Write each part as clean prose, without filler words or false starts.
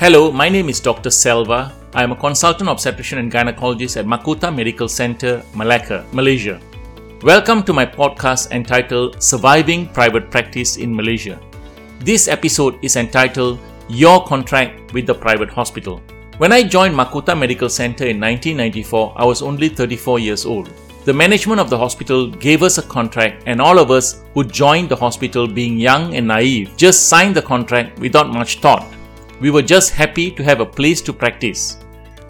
Hello, my name is Dr. Selva. I am a consultant obstetrician and gynecologist at Makuta Medical Center, Malacca, Malaysia. Welcome to my podcast entitled Surviving Private Practice in Malaysia. This episode is entitled Your Contract with the Private Hospital. When I joined Makuta Medical Center in 1994, I was only 34 years old. The management of the hospital gave us a contract, and all of us who joined the hospital, being young and naive, just signed the contract without much thought. We were just happy to have a place to practice.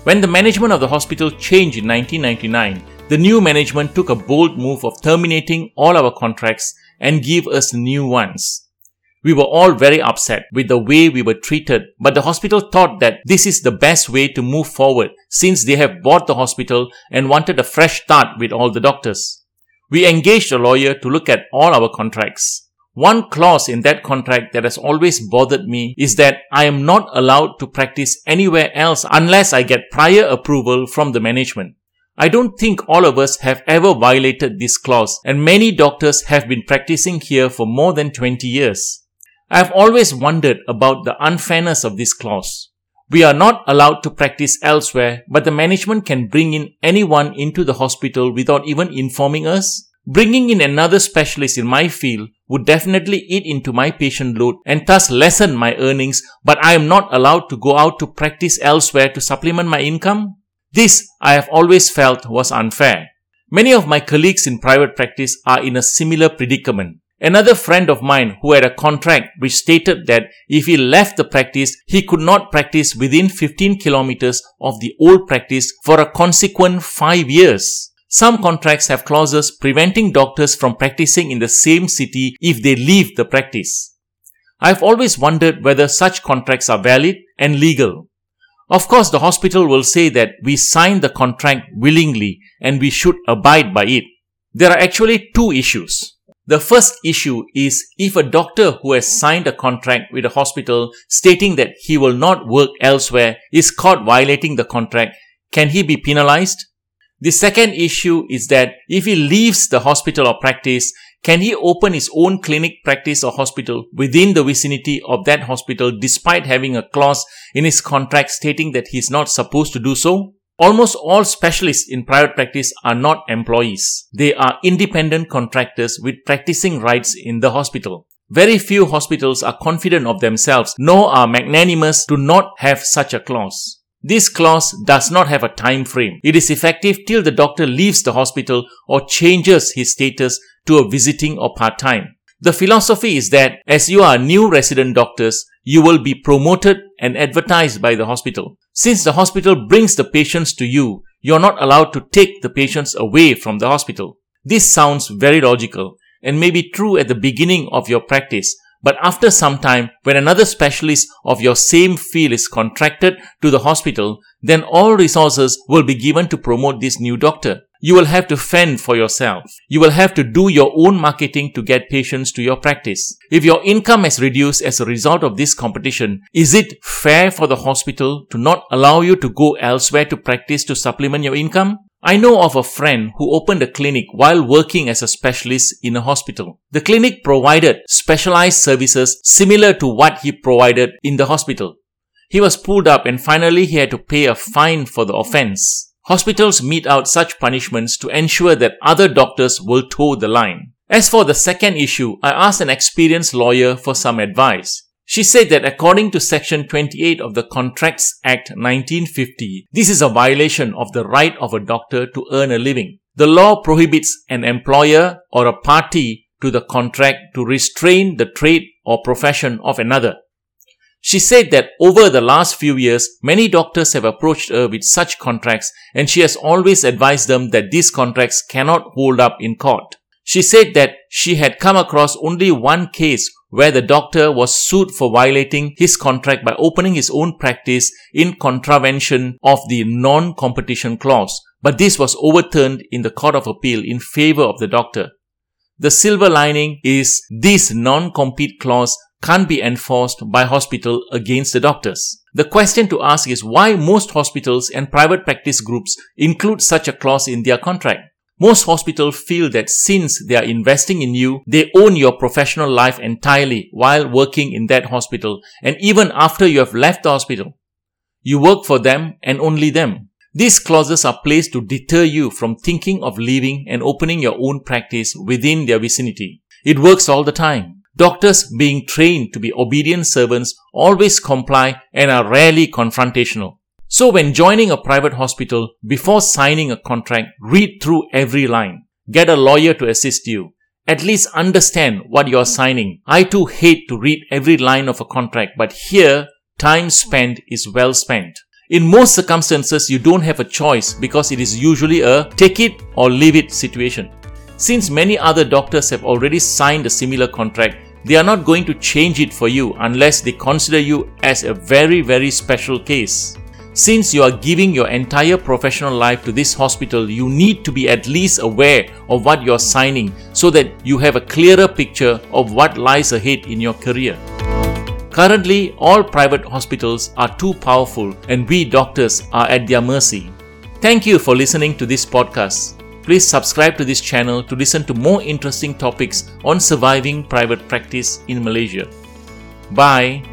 When the management of the hospital changed in 1999, the new management took a bold move of terminating all our contracts and give us new ones. We were all very upset with the way we were treated, but the hospital thought that this is the best way to move forward since they have bought the hospital and wanted a fresh start with all the doctors. We engaged a lawyer to look at all our contracts. One clause in that contract that has always bothered me is that I am not allowed to practice anywhere else unless I get prior approval from the management. I don't think all of us have ever violated this clause, and many doctors have been practicing here for more than 20 years. I have always wondered about the unfairness of this clause. We are not allowed to practice elsewhere, but the management can bring in anyone into the hospital without even informing us. Bringing in another specialist in my field would definitely eat into my patient load and thus lessen my earnings, but I am not allowed to go out to practice elsewhere to supplement my income? This, I have always felt, was unfair. Many of my colleagues in private practice are in a similar predicament. Another friend of mine who had a contract which stated that if he left the practice, he could not practice within 15 kilometers of the old practice for a consequent 5 years. Some contracts have clauses preventing doctors from practicing in the same city if they leave the practice. I have always wondered whether such contracts are valid and legal. Of course, the hospital will say that we signed the contract willingly and we should abide by it. There are actually two issues. The first issue is if a doctor who has signed a contract with a hospital stating that he will not work elsewhere is caught violating the contract, can he be penalized? The second issue is that if he leaves the hospital or practice, can he open his own clinic, practice or hospital within the vicinity of that hospital despite having a clause in his contract stating that he is not supposed to do so? Almost all specialists in private practice are not employees. They are independent contractors with practicing rights in the hospital. Very few hospitals are confident of themselves, nor are magnanimous to not have such a clause. This clause does not have a time frame. It is effective till the doctor leaves the hospital or changes his status to a visiting or part-time. The philosophy is that as you are new resident doctors, you will be promoted and advertised by the hospital. Since the hospital brings the patients to you, you are not allowed to take the patients away from the hospital. This sounds very logical and may be true at the beginning of your practice. But after some time, when another specialist of your same field is contracted to the hospital, then all resources will be given to promote this new doctor. You will have to fend for yourself. You will have to do your own marketing to get patients to your practice. If your income has reduced as a result of this competition, is it fair for the hospital to not allow you to go elsewhere to practice to supplement your income? I know of a friend who opened a clinic while working as a specialist in a hospital. The clinic provided specialized services similar to what he provided in the hospital. He was pulled up and finally he had to pay a fine for the offense. Hospitals mete out such punishments to ensure that other doctors will toe the line. As for the second issue, I asked an experienced lawyer for some advice. She said that according to Section 28 of the Contracts Act 1950, this is a violation of the right of a doctor to earn a living. The law prohibits an employer or a party to the contract to restrain the trade or profession of another. She said that over the last few years, many doctors have approached her with such contracts, and she has always advised them that these contracts cannot hold up in court. She said that she had come across only one case where the doctor was sued for violating his contract by opening his own practice in contravention of the non-competition clause, but this was overturned in the Court of Appeal in favor of the doctor. The silver lining is this non-compete clause can't be enforced by hospital against the doctors. The question to ask is why most hospitals and private practice groups include such a clause in their contract. Most hospitals feel that since they are investing in you, they own your professional life entirely while working in that hospital and even after you have left the hospital. You work for them and only them. These clauses are placed to deter you from thinking of leaving and opening your own practice within their vicinity. It works all the time. Doctors being trained to be obedient servants always comply and are rarely confrontational. So when joining a private hospital, before signing a contract, read through every line. Get a lawyer to assist you. At least understand what you are signing. I too hate to read every line of a contract, but here, time spent is well spent. In most circumstances, you don't have a choice because it is usually a take it or leave it situation. Since many other doctors have already signed a similar contract, they are not going to change it for you unless they consider you as a very, very special case. Since you are giving your entire professional life to this hospital, you need to be at least aware of what you are signing so that you have a clearer picture of what lies ahead in your career. Currently, all private hospitals are too powerful and we doctors are at their mercy. Thank you for listening to this podcast. Please subscribe to this channel to listen to more interesting topics on surviving private practice in Malaysia. Bye.